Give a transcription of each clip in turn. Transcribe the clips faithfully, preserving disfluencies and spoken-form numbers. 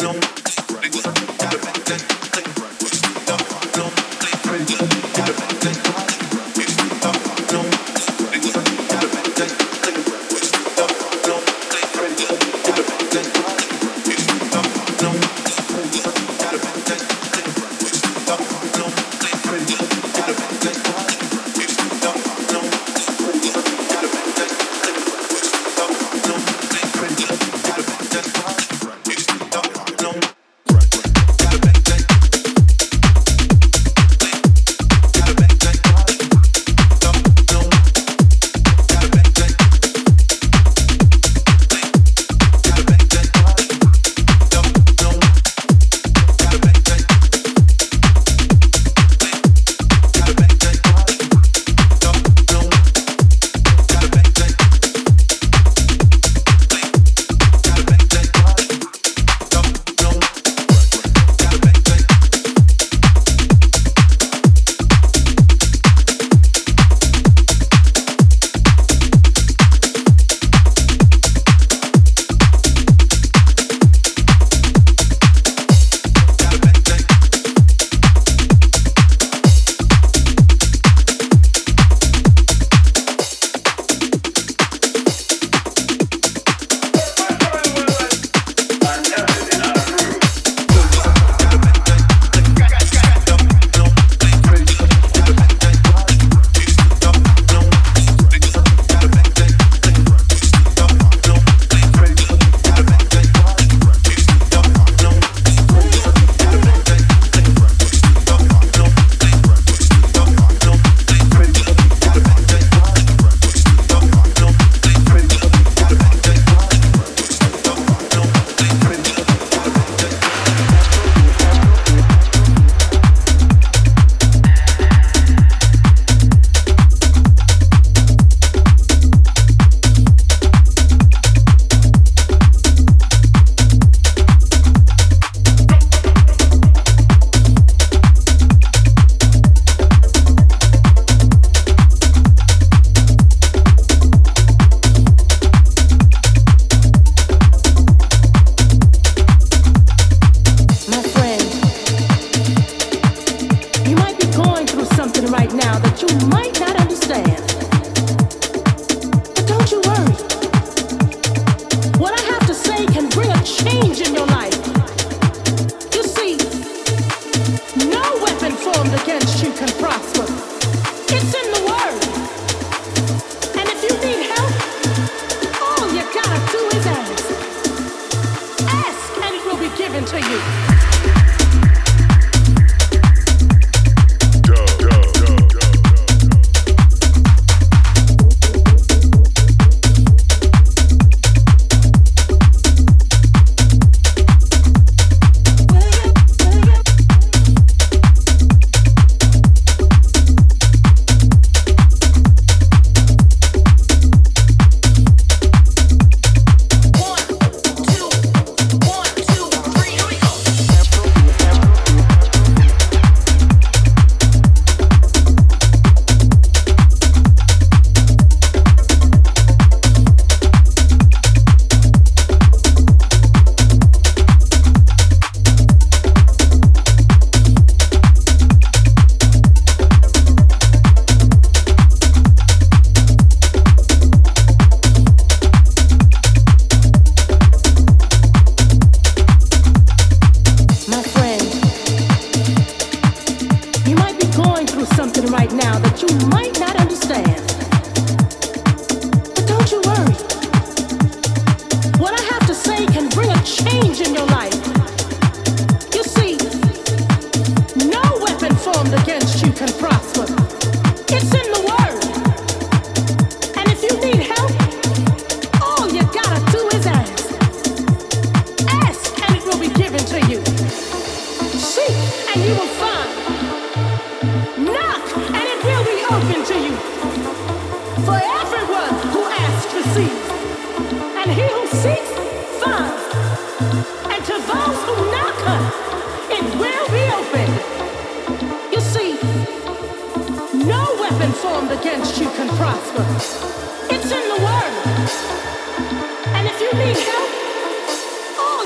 All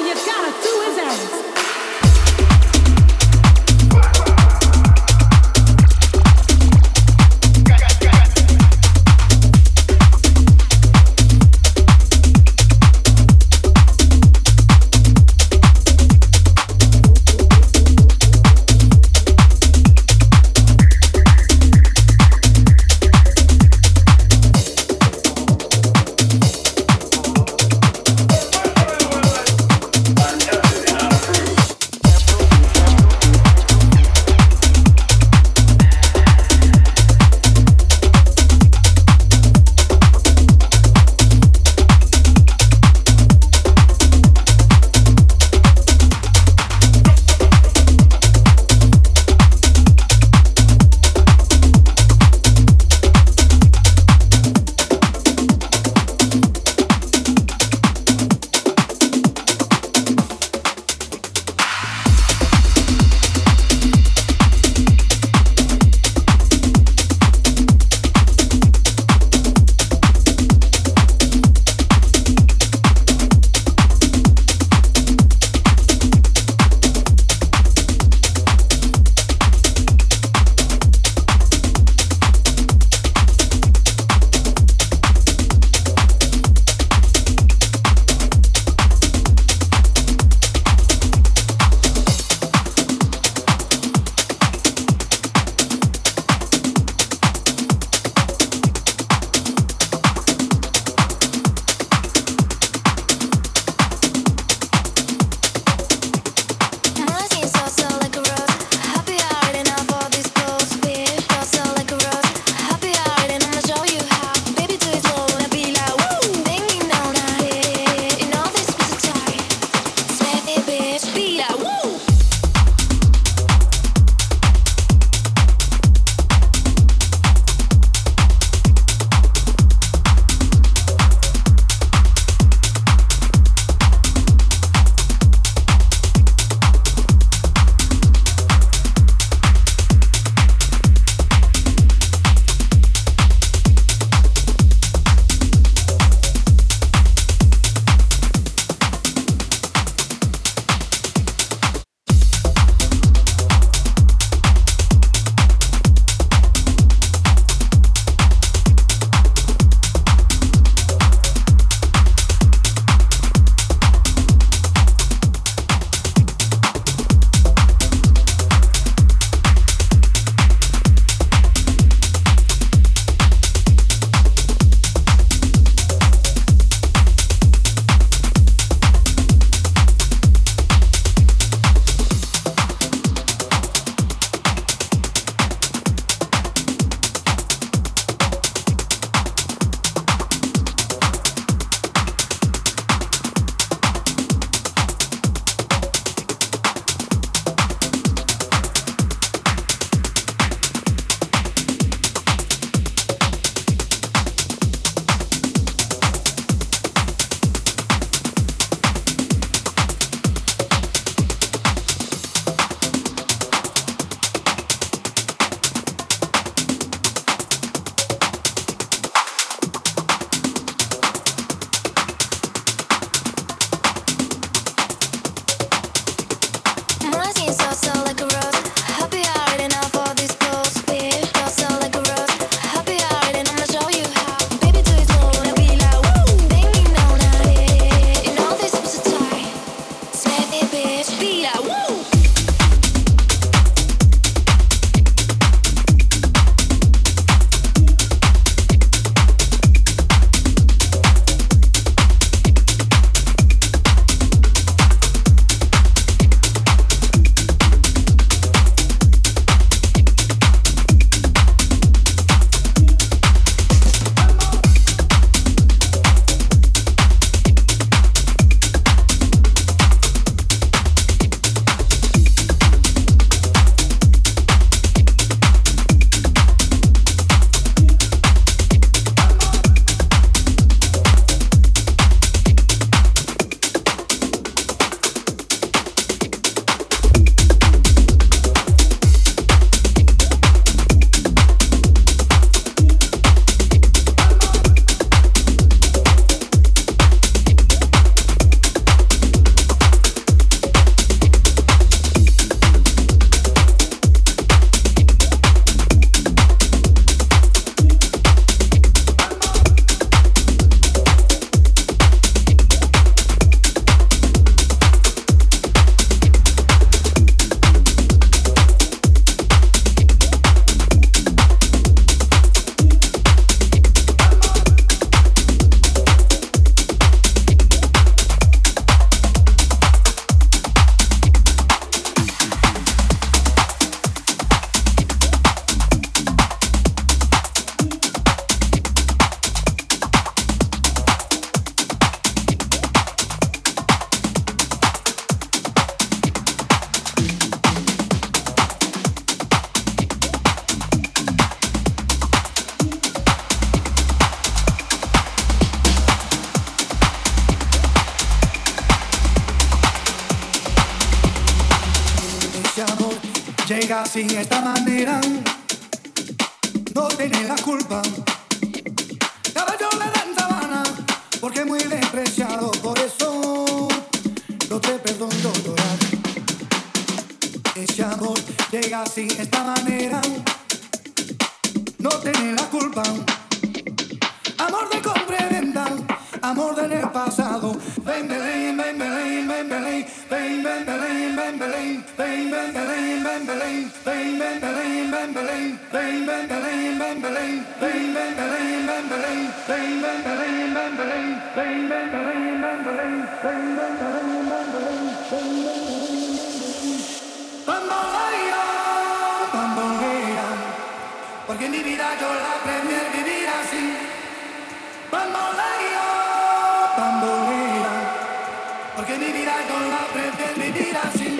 you gotta do is ask. llega así de esta manera, no tiene la culpa. Ahora yo le dan sabana, porque es muy despreciado, por eso no te perdono llorar. Ese amor llega así de esta manera, no tiene la culpa. Amor de compra y venta, amor del pasado. Ven, Belén, ven, Belén, ven, Belén, ven, ven, Belén, ven, Belén, ven, ven, Belén, ven, Belén, ven, ven, Belén, ven, Belén, ven, ven, Belén, ven, Belén, ven, ven, Belén, ven, Belén, ven, ven, Belén, ven, Belén, ven, ven, Belén, ven, Belén, ven, ven, Belén, ven, Belén, ven, ven, Belén. Bambolera, bambolera, porque en mi vida yo la aprendí a vivir así. Bambolera, bambolera, porque mi vida yo la aprendí a vivir así.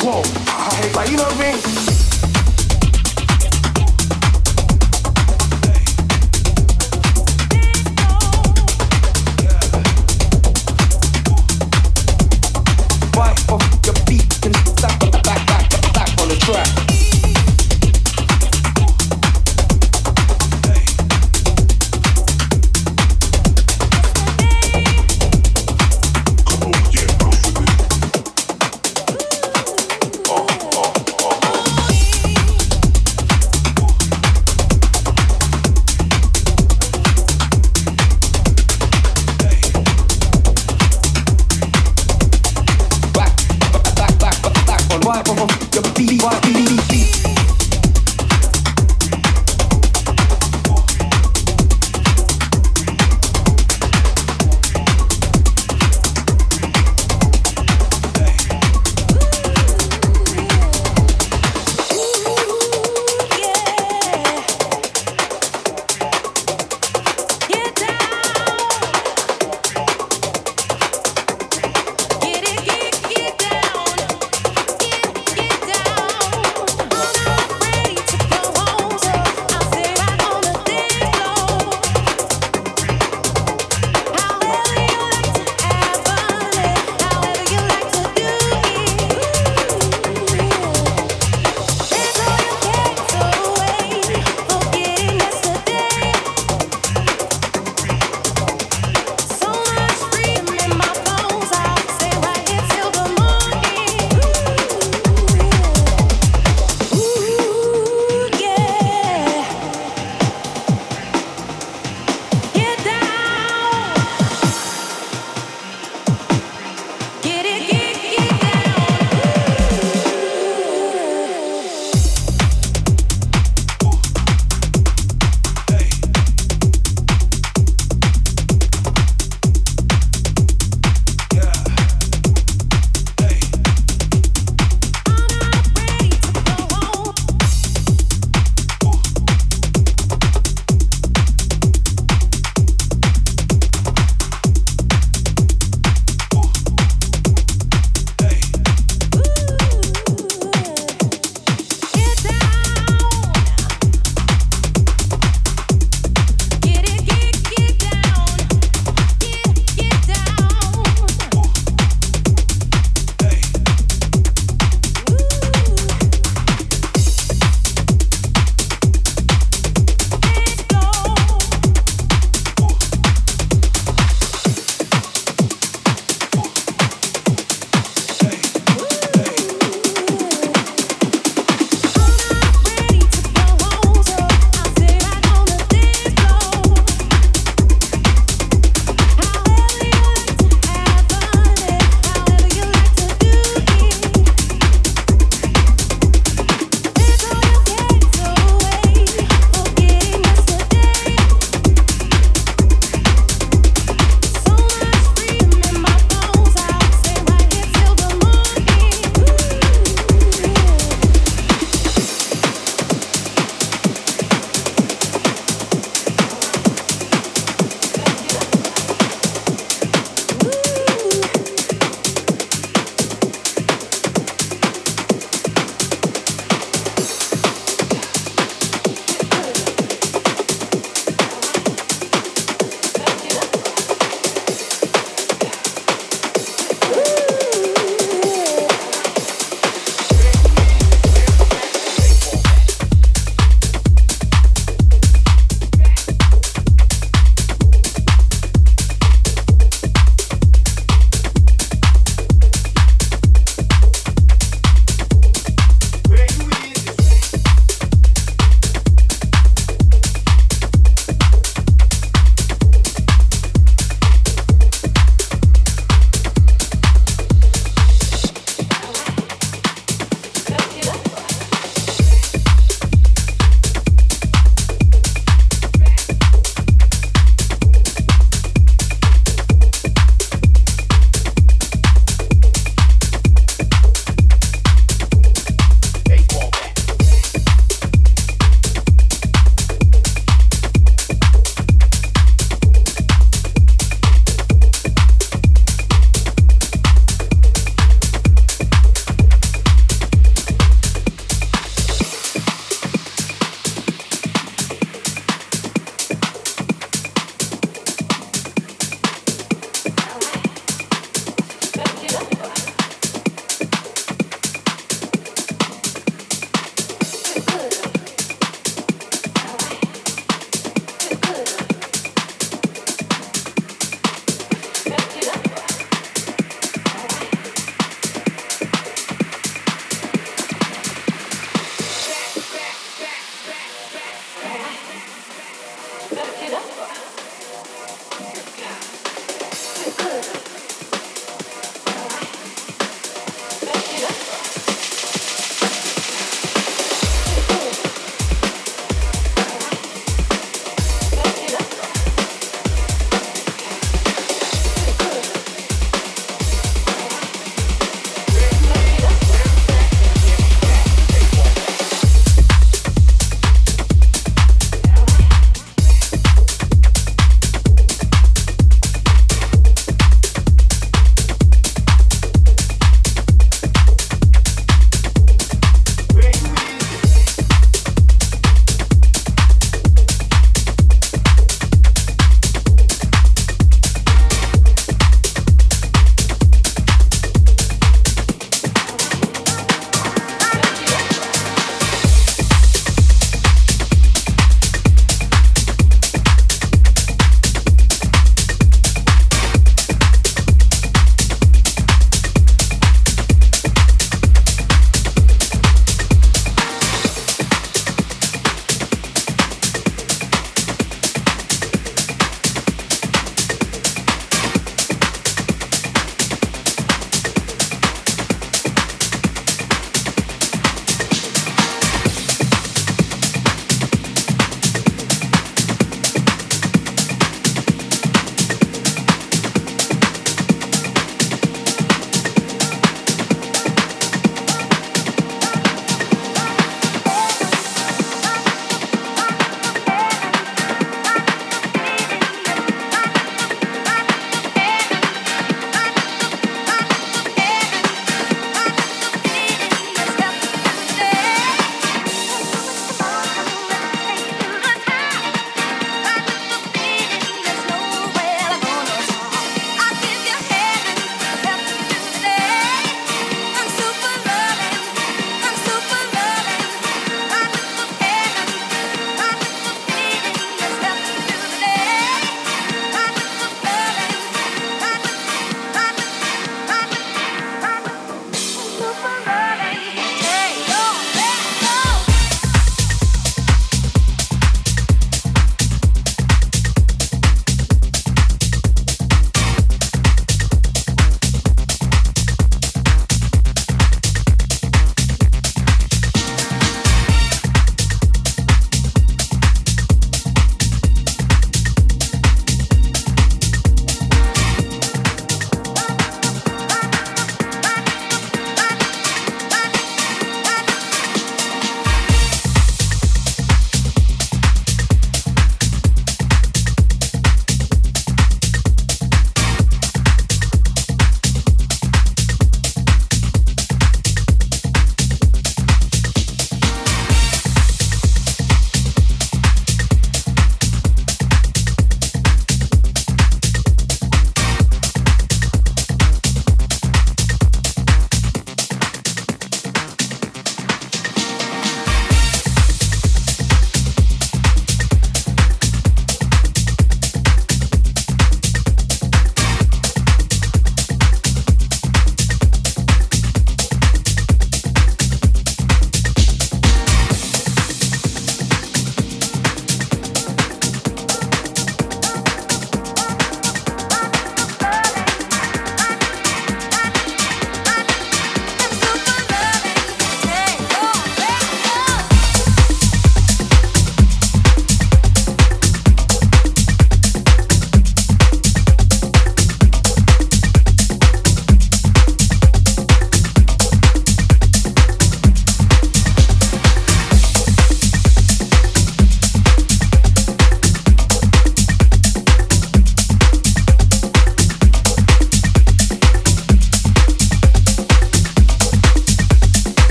Oh.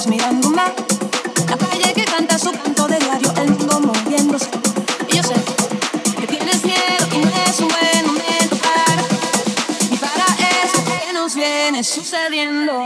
ojos mirándome, la calle que canta su canto de diario, el mundo moviéndose. Y yo sé que tienes miedo y no es un buen momento para ni para eso que nos viene sucediendo.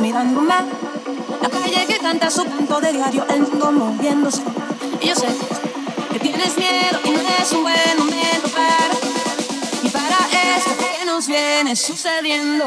Mirándome, la calle que canta su canto de diario, el mundo moviéndose. Y yo sé que tienes miedo y no es un buen momento para y para eso que nos viene sucediendo.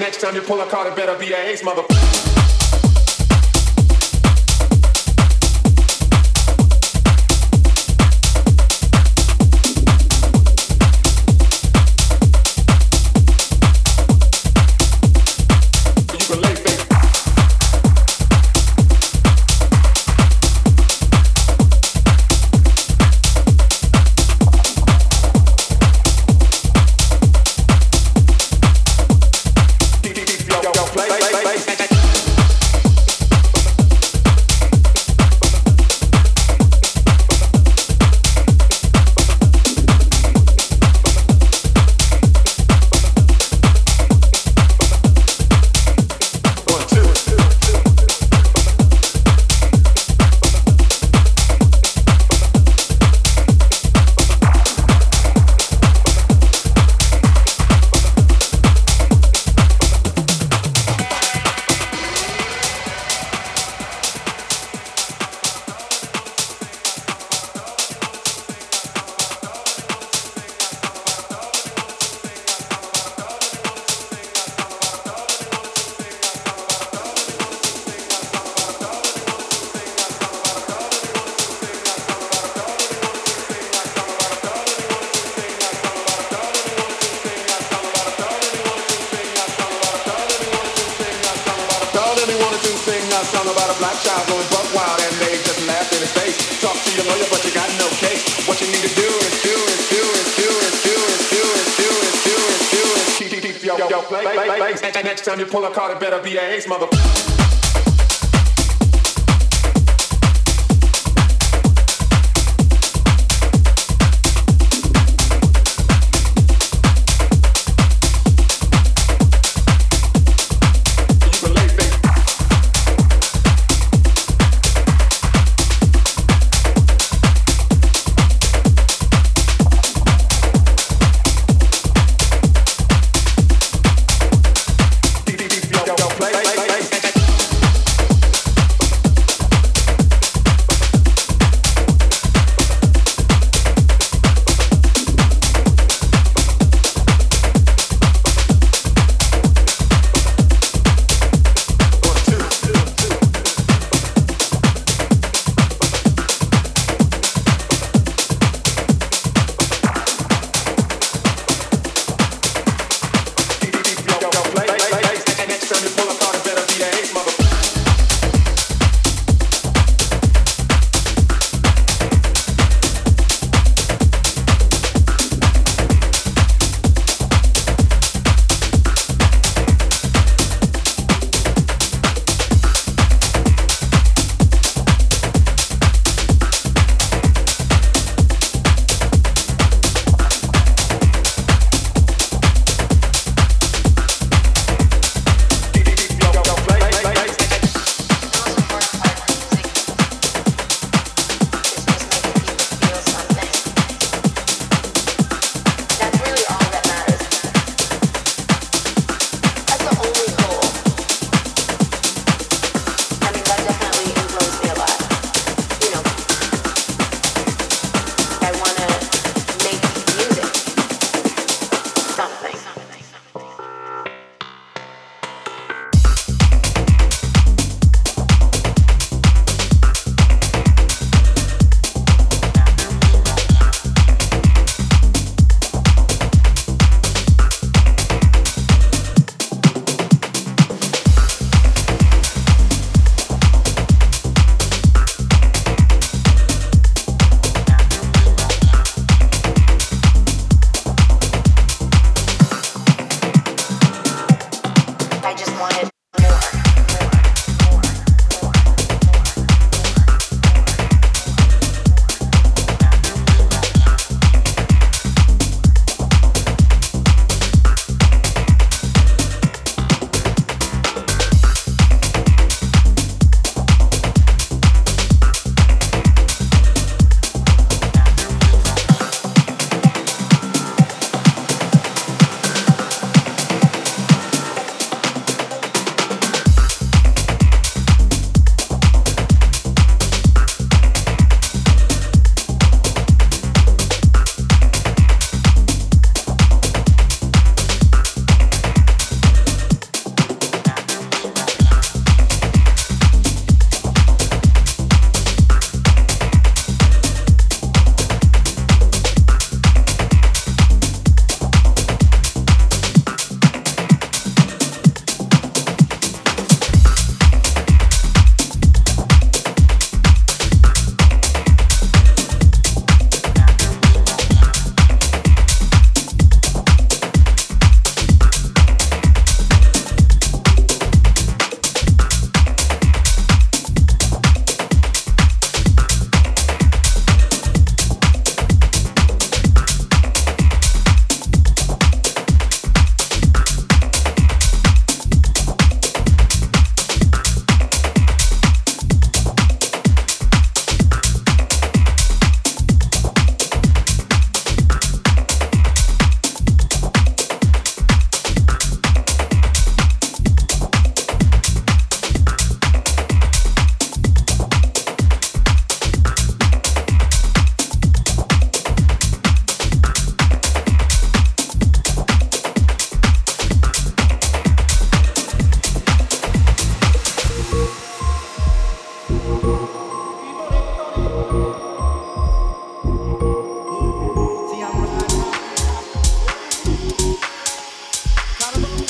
Next time you pull a card, it better be an ace, motherfucker. Play, play, play, play.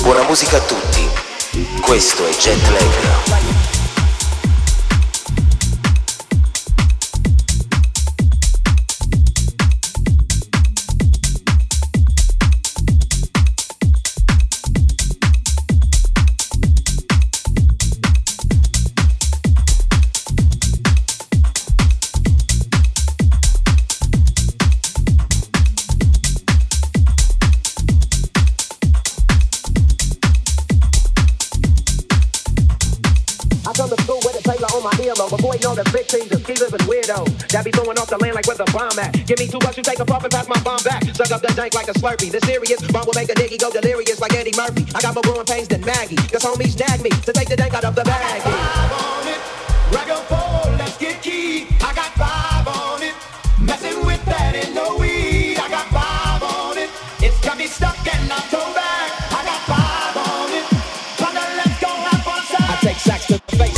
Buona musica a tutti, questo è Jetlag. That be throwing off the land like where the bomb at. Give me two bucks, you take a puff and pass my bomb back. Suck up the dank like a Slurpee. The serious bomb will make a nigga go delirious like Eddie Murphy. I got more growing pains than Maggie. Cause homies nag me to take the dank out of the bag. I got five on it, regular four, let's get key. I got five on it, messing with that in no weed. I got five on it, it's got me stuck and I'm towed back. I got five on it, but now let's go have fun side. I take sacks to the face.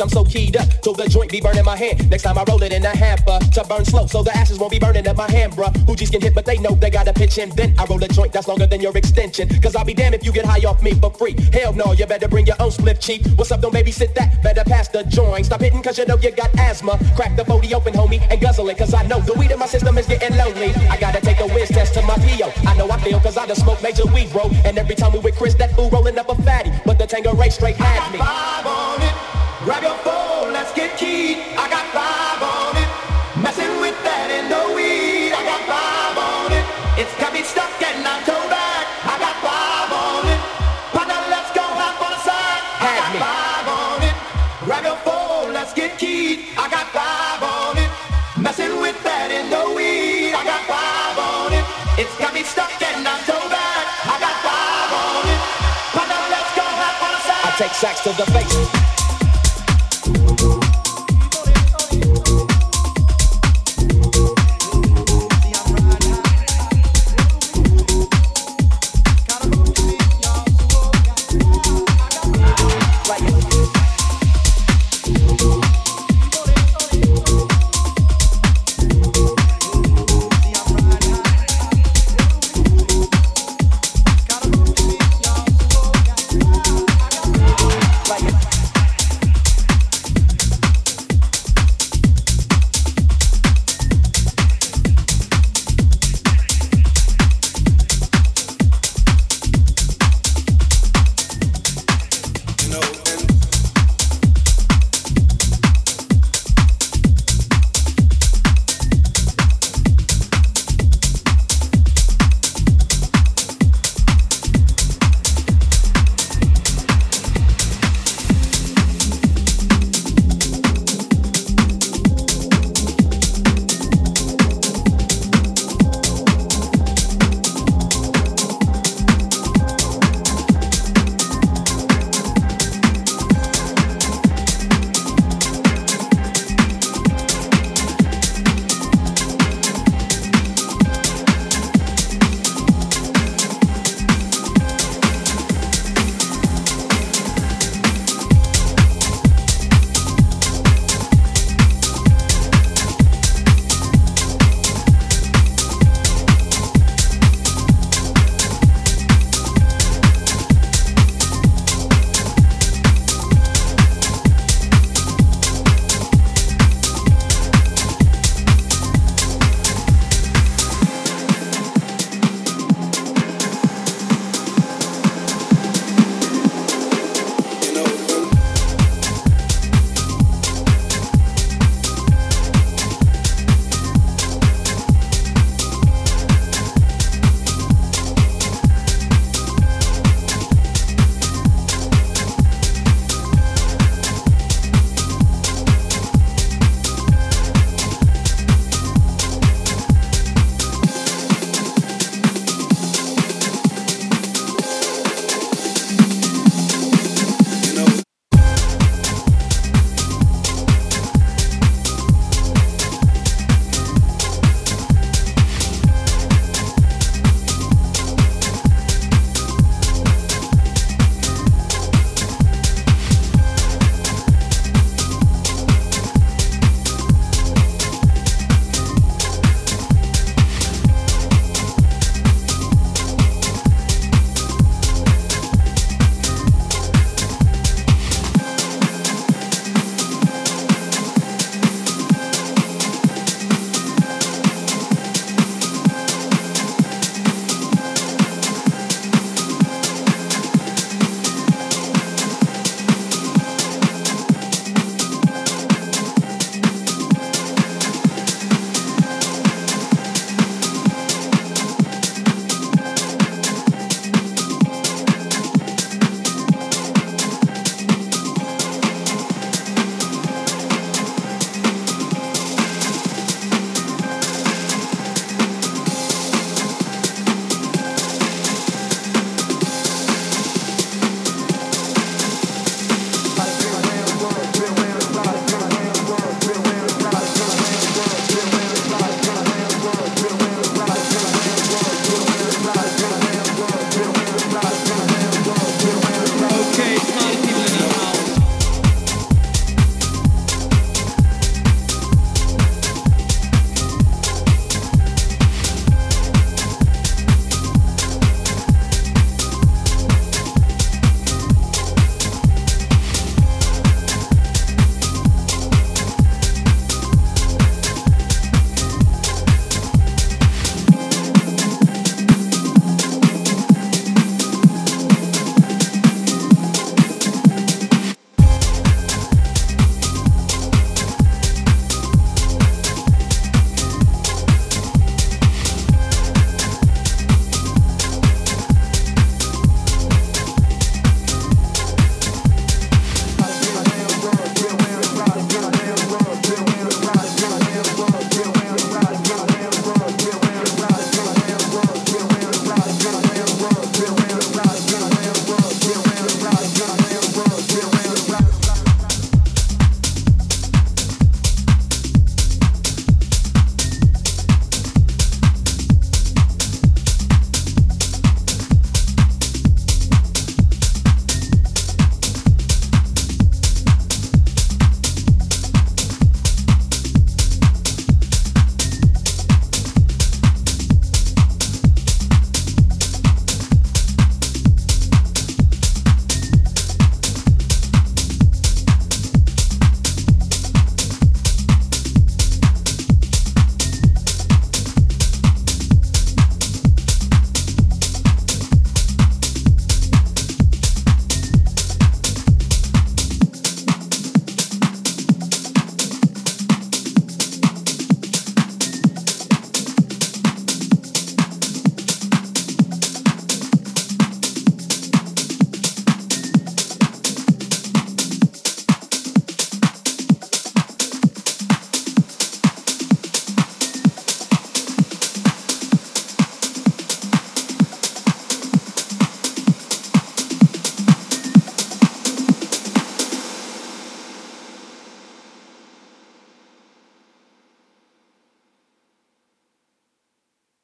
I'm so keyed up till the joint be burning my hand. Next time I roll it in a hamper to burn slow, so the ashes won't be burning up my hand, bruh. Hoogies can hit, but they know they gotta pitch and bend. I roll a joint that's longer than your extension, cause I'll be damned if you get high off me for free. Hell no, you better bring your own split cheap. What's up, don't babysit that, better pass the joint. Stop hitting cause you know you got asthma. Crack the forty open, homie, and guzzle it, cause I know the weed in my system is getting lonely. I gotta take a whiz test to my P O. I know I feel cause I done smoked major weed, bro. And every time we with Chris, that fool rolling up a fatty, but the Tangeray straight at me. I got five on it. Grab your phone, let's get keyed. I got five on it, messing with that in the weed. I got five on it, it's got me stuck and I'm towed back. I got five on it, but I take sax to the bass.